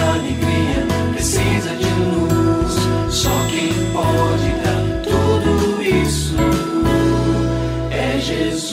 alegria, precisa de luz. Só quem pode dar tudo isso é Jesus.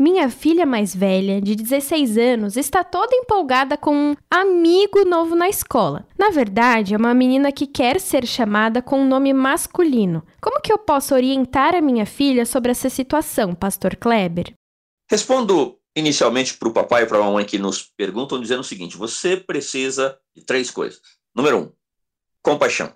Minha filha mais velha, de 16 anos, está toda empolgada com um amigo novo na escola. Na verdade, é uma menina que quer ser chamada com um nome masculino. Como que eu posso orientar a minha filha sobre essa situação, pastor Kleber? Respondo inicialmente para o papai e para a mamãe que nos perguntam, dizendo o seguinte: você precisa de três coisas. Número 1, compaixão.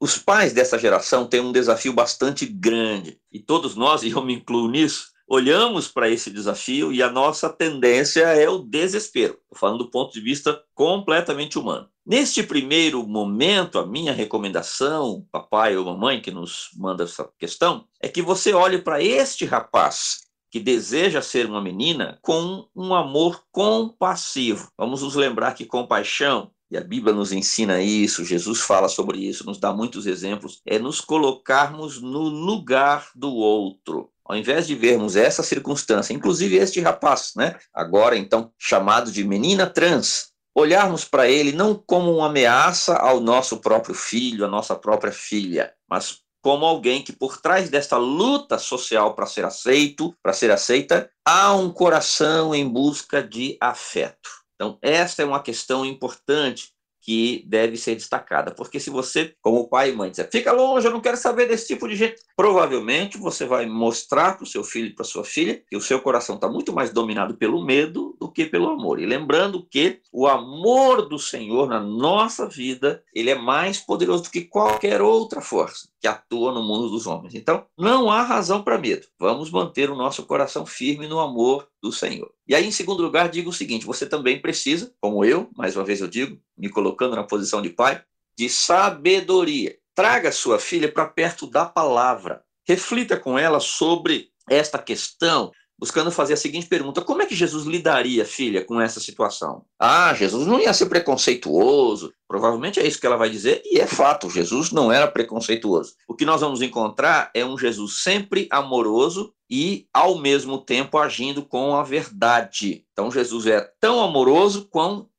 Os pais dessa geração têm um desafio bastante grande, e todos nós, e eu me incluo nisso, olhamos para esse desafio e a nossa tendência é o desespero. Estou falando do ponto de vista completamente humano. Neste primeiro momento, a minha recomendação, papai ou mamãe que nos manda essa questão, é que você olhe para este rapaz que deseja ser uma menina com um amor compassivo. Vamos nos lembrar que compaixão, e a Bíblia nos ensina isso, Jesus fala sobre isso, nos dá muitos exemplos, é nos colocarmos no lugar do outro. Ao invés de vermos essa circunstância, inclusive este rapaz, né? Agora então chamado de menina trans, olharmos para ele não como uma ameaça ao nosso próprio filho, à nossa própria filha, mas como alguém que por trás desta luta social para ser aceito, para ser aceita, há um coração em busca de afeto. Então esta é uma questão importante que deve ser destacada, porque se você, como pai e mãe, dizer, fica longe, eu não quero saber desse tipo de gente, provavelmente você vai mostrar para o seu filho e para a sua filha que o seu coração está muito mais dominado pelo medo do que pelo amor. E lembrando que o amor do Senhor na nossa vida, ele é mais poderoso do que qualquer outra força que atua no mundo dos homens. Então, não há razão para medo. Vamos manter o nosso coração firme no amor do Senhor. E aí, em segundo lugar, digo o seguinte: você também precisa, como eu, mais uma vez eu digo, me colocando na posição de pai, de sabedoria. Traga sua filha para perto da palavra. Reflita com ela sobre esta questão, buscando fazer a seguinte pergunta: como é que Jesus lidaria, filha, com essa situação? Ah, Jesus não ia ser preconceituoso. Provavelmente é isso que ela vai dizer, e é fato, Jesus não era preconceituoso. O que nós vamos encontrar é um Jesus sempre amoroso e, ao mesmo tempo, agindo com a verdade. Então, Jesus é tão amoroso quanto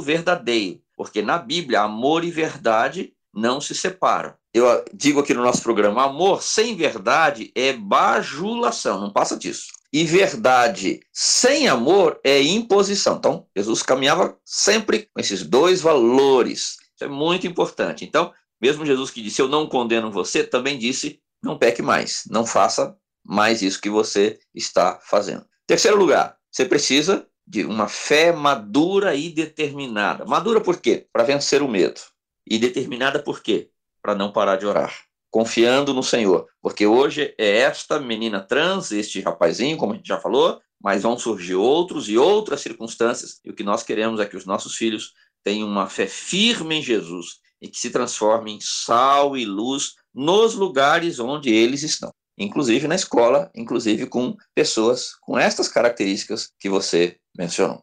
verdadeiro, porque na Bíblia, amor e verdade não se separam. Eu digo aqui no nosso programa, amor sem verdade é bajulação, não passa disso. E verdade sem amor é imposição. Então, Jesus caminhava sempre com esses dois valores. Isso é muito importante. Então, mesmo Jesus que disse, eu não condeno você, também disse, não peque mais. Não faça mais isso que você está fazendo. Terceiro lugar, você precisa de uma fé madura e determinada. Madura por quê? Para vencer o medo. E determinada por quê? Para não parar de orar. Confiando no Senhor, porque hoje é esta menina trans, este rapazinho, como a gente já falou, mas vão surgir outros e outras circunstâncias, e o que nós queremos é que os nossos filhos tenham uma fé firme em Jesus, e que se transformem em sal e luz nos lugares onde eles estão, inclusive na escola, inclusive com pessoas com estas características que você mencionou.